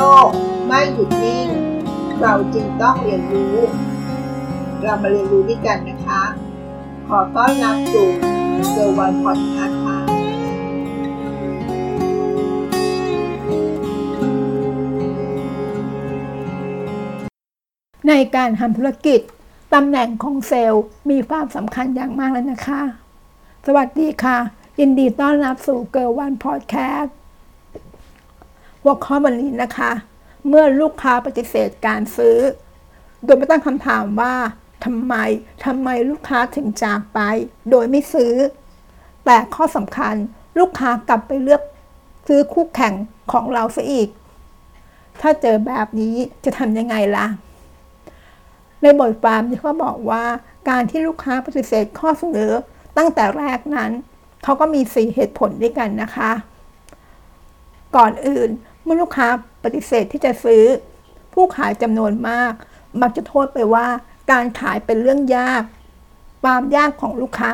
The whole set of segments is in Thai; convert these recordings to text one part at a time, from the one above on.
ลกไม่หยุดนิ่งเราจึงต้องเรียนรู้เรามาเรียนรู้ด้วยกันนะคะขอต้อนรับสู่ Girl One Podcast ค่ะในการทำธุรกิจตำแหน่งของเซลล์มีความสำคัญอย่างมากแล้วนะคะสวัสดีค่ะยินดีต้อนรับสู่ Girl One Podcast หัวข้อวันนี้นะคะเมื่อลูกค้าปฏิเสธการซื้อโดยไม่ตั้งคำถามว่าทำไมลูกค้าถึงจากไปโดยไม่ซื้อแต่ข้อสำคัญลูกค้ากลับไปเลือกซื้อคู่แข่งของเราซะอีกถ้าเจอแบบนี้จะทำยังไงล่ะในบทความที่เขาบอกว่าการที่ลูกค้าปฏิเสธข้อเสนอตั้งแต่แรกนั้นเขาก็มี4เหตุผลด้วยกันนะคะก่อนอื่นเมื่อลูกค้าปฏิเสธที่จะซื้อผู้ขายจำนวนมากมักจะโทษไปว่าการขายเป็นเรื่องยากความยากของลูกค้า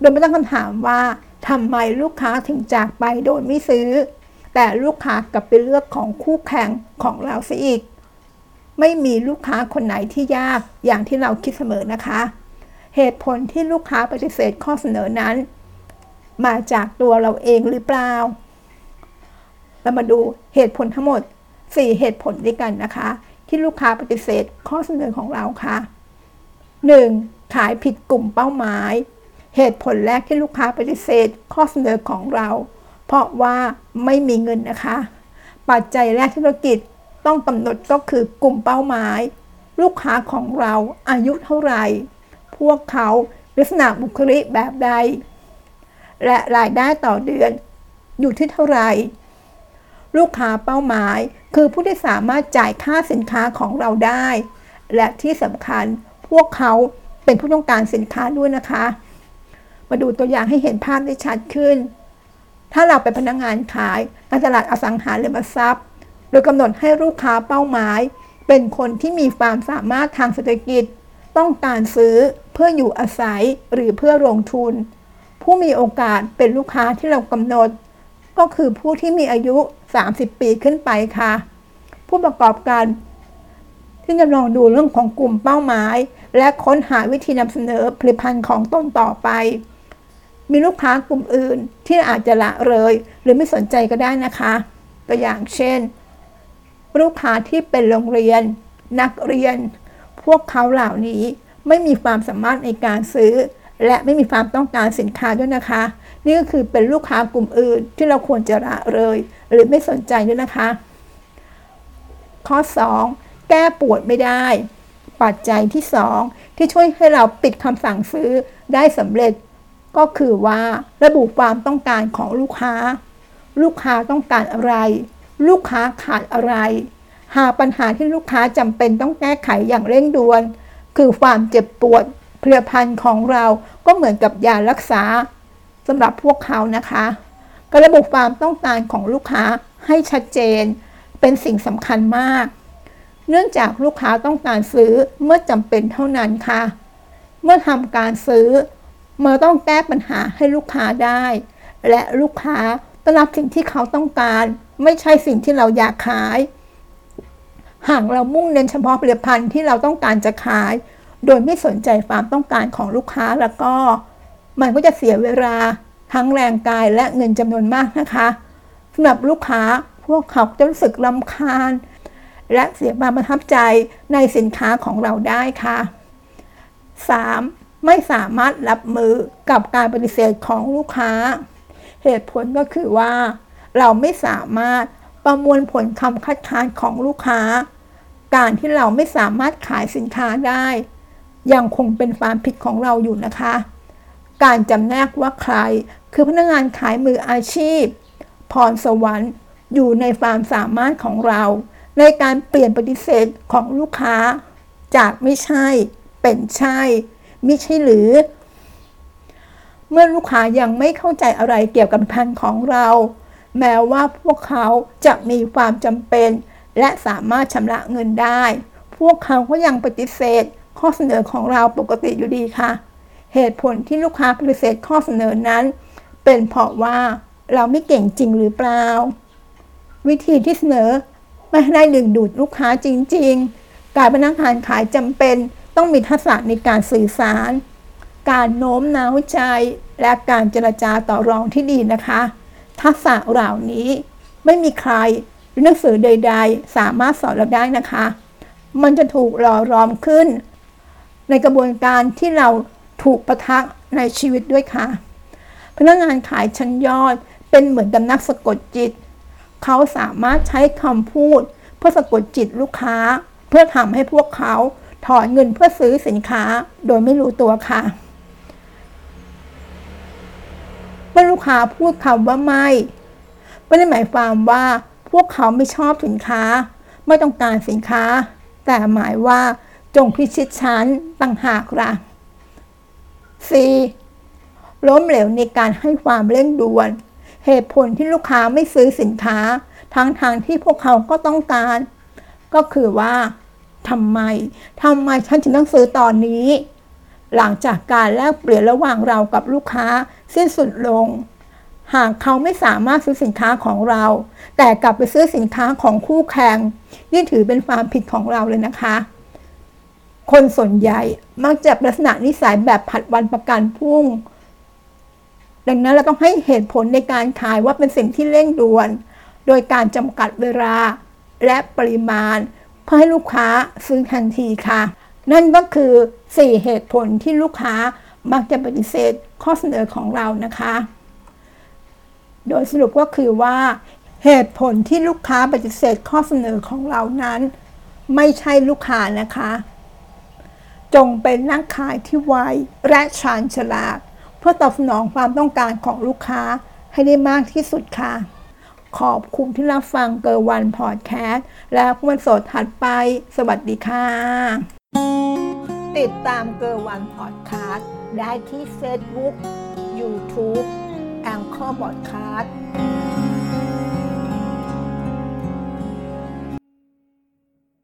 โดยไม่ตั้งคำถามว่าทำไมลูกค้าถึงจากไปโดยไม่ซื้อแต่ลูกค้ากลับไปเลือกของคู่แข่งของเราซะอีกไม่มีลูกค้าคนไหนที่ยากอย่างที่เราคิดเสมอนะคะเหตุผลที่ลูกค้าปฏิเสธข้อเสนอนั้นมาจากตัวเราเองหรือเปล่าเรามาดูเหตุผลทั้งหมด4เหตุผลด้วยกันนะคะที่ลูกค้าปฏิเสธข้อเสนอของเราค่ะ 1. ขายผิดกลุ่มเป้าหมายเหตุผลแรกที่ลูกค้าปฏิเสธข้อเสนอของเราเพราะว่าไม่มีเงินนะคะปัจจัยแรกที่ธุรกิจต้องกำหนดก็คือกลุ่มเป้าหมายลูกค้าของเราอายุเท่าไหร่พวกเขาลักษณะบุคลิกแบบใดและรายได้ต่อเดือนอยู่ที่เท่าไหร่ลูกค้าเป้าหมายคือผู้ที่สามารถจ่ายค่าสินค้าของเราได้และที่สำคัญพวกเขาเป็นผู้ต้องการสินค้าด้วยนะคะมาดูตัวอย่างให้เห็นภาพได้ชัดขึ้นถ้าเราเป็นพนักงานขายในตลาดอสังหาริมทรัพย์โดยกำหนดให้ลูกค้าเป้าหมายเป็นคนที่มีความสามารถทางเศรษฐกิจต้องการซื้อเพื่ออยู่อาศัยหรือเพื่อลงทุนผู้มีโอกาสเป็นลูกค้าที่เรากำหนดก็คือผู้ที่มีอายุ30ปีขึ้นไปค่ะผู้ประกอบการที่จะลองดูเรื่องของกลุ่มเป้าหมายและค้นหาวิธีนำเสนอผลิตภัณฑ์ของตนต่อไปมีลูกค้ากลุ่มอื่นที่อาจจะละเลยหรือไม่สนใจก็ได้นะคะตัวอย่างเช่นลูกค้าที่เป็นโรงเรียนนักเรียนพวกเขาเหล่านี้ไม่มีความสามารถในการซื้อและไม่มีความต้องการสินค้าด้วยนะคะนี่ก็คือเป็นลูกค้ากลุ่มอื่นที่เราควรจะละเลยหรือไม่สนใจด้วยนะคะข้อ2แก้ปวดไม่ได้ปัจจัยที่2ที่ช่วยให้เราปิดคำสั่งซื้อได้สำเร็จก็คือว่าระบุความต้องการของลูกค้าลูกค้าต้องการอะไรลูกค้าขาดอะไรหาปัญหาที่ลูกค้าจำเป็นต้องแก้ไขอย่างเร่งด่วนคือความเจ็บปวดผลิตภัณฑ์ของเราก็เหมือนกับยารักษาสำหรับพวกเขานะคะการระบุความต้องการของลูกค้าให้ชัดเจนเป็นสิ่งสำคัญมากเนื่องจากลูกค้าต้องการซื้อเมื่อจำเป็นเท่านั้นค่ะเมื่อทำการซื้อเราต้องแก้ปัญหาให้ลูกค้าได้และลูกค้าต้องรับสิ่งที่เขาต้องการไม่ใช่สิ่งที่เราอยากขายหากเรามุ่งเน้นเฉพาะผลิตภัณฑ์ที่เราต้องการจะขายโดยไม่สนใจความต้องการของลูกค้าแล้วก็มันก็จะเสียเวลาทั้งแรงกายและเงินจำนวนมากนะคะสำหรับลูกค้าพวกเขาจะรู้สึกรำคาญและเสียความประทับใจในสินค้าของเราได้ค่ะ 3. ไม่สามารถรับมือกับการปฏิเสธของลูกค้าเหตุผลก็คือว่าเราไม่สามารถประมวลผลคำคัดค้านของลูกค้าการที่เราไม่สามารถขายสินค้าได้ยังคงเป็นความผิดของเราอยู่นะคะการจำแนกว่าใครคือพนักงานขายมืออาชีพพรสวรรค์อยู่ในความสามารถของเราในการเปลี่ยนปฏิเสธของลูกค้าจากไม่ใช่เป็นใช่มิใช่หรือเมื่อลูกค้ายังไม่เข้าใจอะไรเกี่ยวกับผลิตภัณฑ์ของเราแม้ว่าพวกเขาจะมีความจำเป็นและสามารถชำระเงินได้พวกเขาก็ยังปฏิเสธข้อเสนอของเราปกติอยู่ดีค่ะเหตุผลที่ลูกค้าปฏิเสธข้อเสนอนั้นเป็นเพราะว่าเราไม่เก่งจริงหรือเปล่าวิธีที่เสนอ ไม่ได้ดึงดูดลูกค้าจริงๆการพนักงานขายจำเป็นต้องมีทักษะในการสื่อสารการโน้มน้าวใจและการเจรจาต่อรองที่ดีนะคะทักษะเหล่านี้ไม่มีใครหรือหนังสือใดๆสามารถสอนเราได้นะคะมันจะถูกหล่อหลอมขึ้นในกระบวนการที่เราถูกประทักในชีวิตด้วยค่ะพนักงานขายชั้นยอดเป็นเหมือนกับนักสะกดจิตเขาสามารถใช้คำพูดเพื่อสะกดจิตลูกค้าเพื่อทำให้พวกเขาถอนเงินเพื่อซื้อสินค้าโดยไม่รู้ตัวค่ะเมื่อลูกค้าพูดคำว่าไม่ได้หมายความว่าพวกเขาไม่ชอบสินค้าไม่ต้องการสินค้าแต่หมายว่าจงพิชิตฉันต่างหากล่ะ C ล้มเหลวในการให้ความเร่งด่วนเหตุผลที่ลูกค้าไม่ซื้อสินค้าทั้งที่พวกเขาก็ต้องการก็คือว่าทำไมฉันจึงต้องซื้อตอนนี้หลังจากการแลกเปลี่ยนระหว่างเรากับลูกค้าสิ้นสุดลงหากเขาไม่สามารถซื้อสินค้าของเราแต่กลับไปซื้อสินค้าของคู่แข่งนี่ถือเป็นความผิดของเราเลยนะคะคนส่วนใหญ่มักจะลักษณะนิสัยแบบผัดวันประกันพรุ่งดังนั้นเราต้องให้เหตุผลในการขายว่าเป็นสิ่งที่เร่งด่วนโดยการจำกัดเวลาและปริมาณเพื่อให้ลูกค้าซื้อทันทีค่ะนั่นก็คือ4เหตุผลที่ลูกค้ามักจะปฏิเสธข้อเสนอของเรานะคะโดยสรุปก็คือว่าเหตุผลที่ลูกค้าปฏิเสธข้อเสนอของเรานั้นไม่ใช่ลูกค้านะคะจงเป็นนักขายที่ไวและชาญฉลาดเพื่อตอบสนองความต้องการของลูกค้าให้ได้มากที่สุดค่ะขอบคุณที่รับฟัง Girl One Podcast แล้ววันสดถัดไปสวัสดีค่ะติดตาม Girl One Podcast ได้ที่ Facebook YouTube Anchor Podcast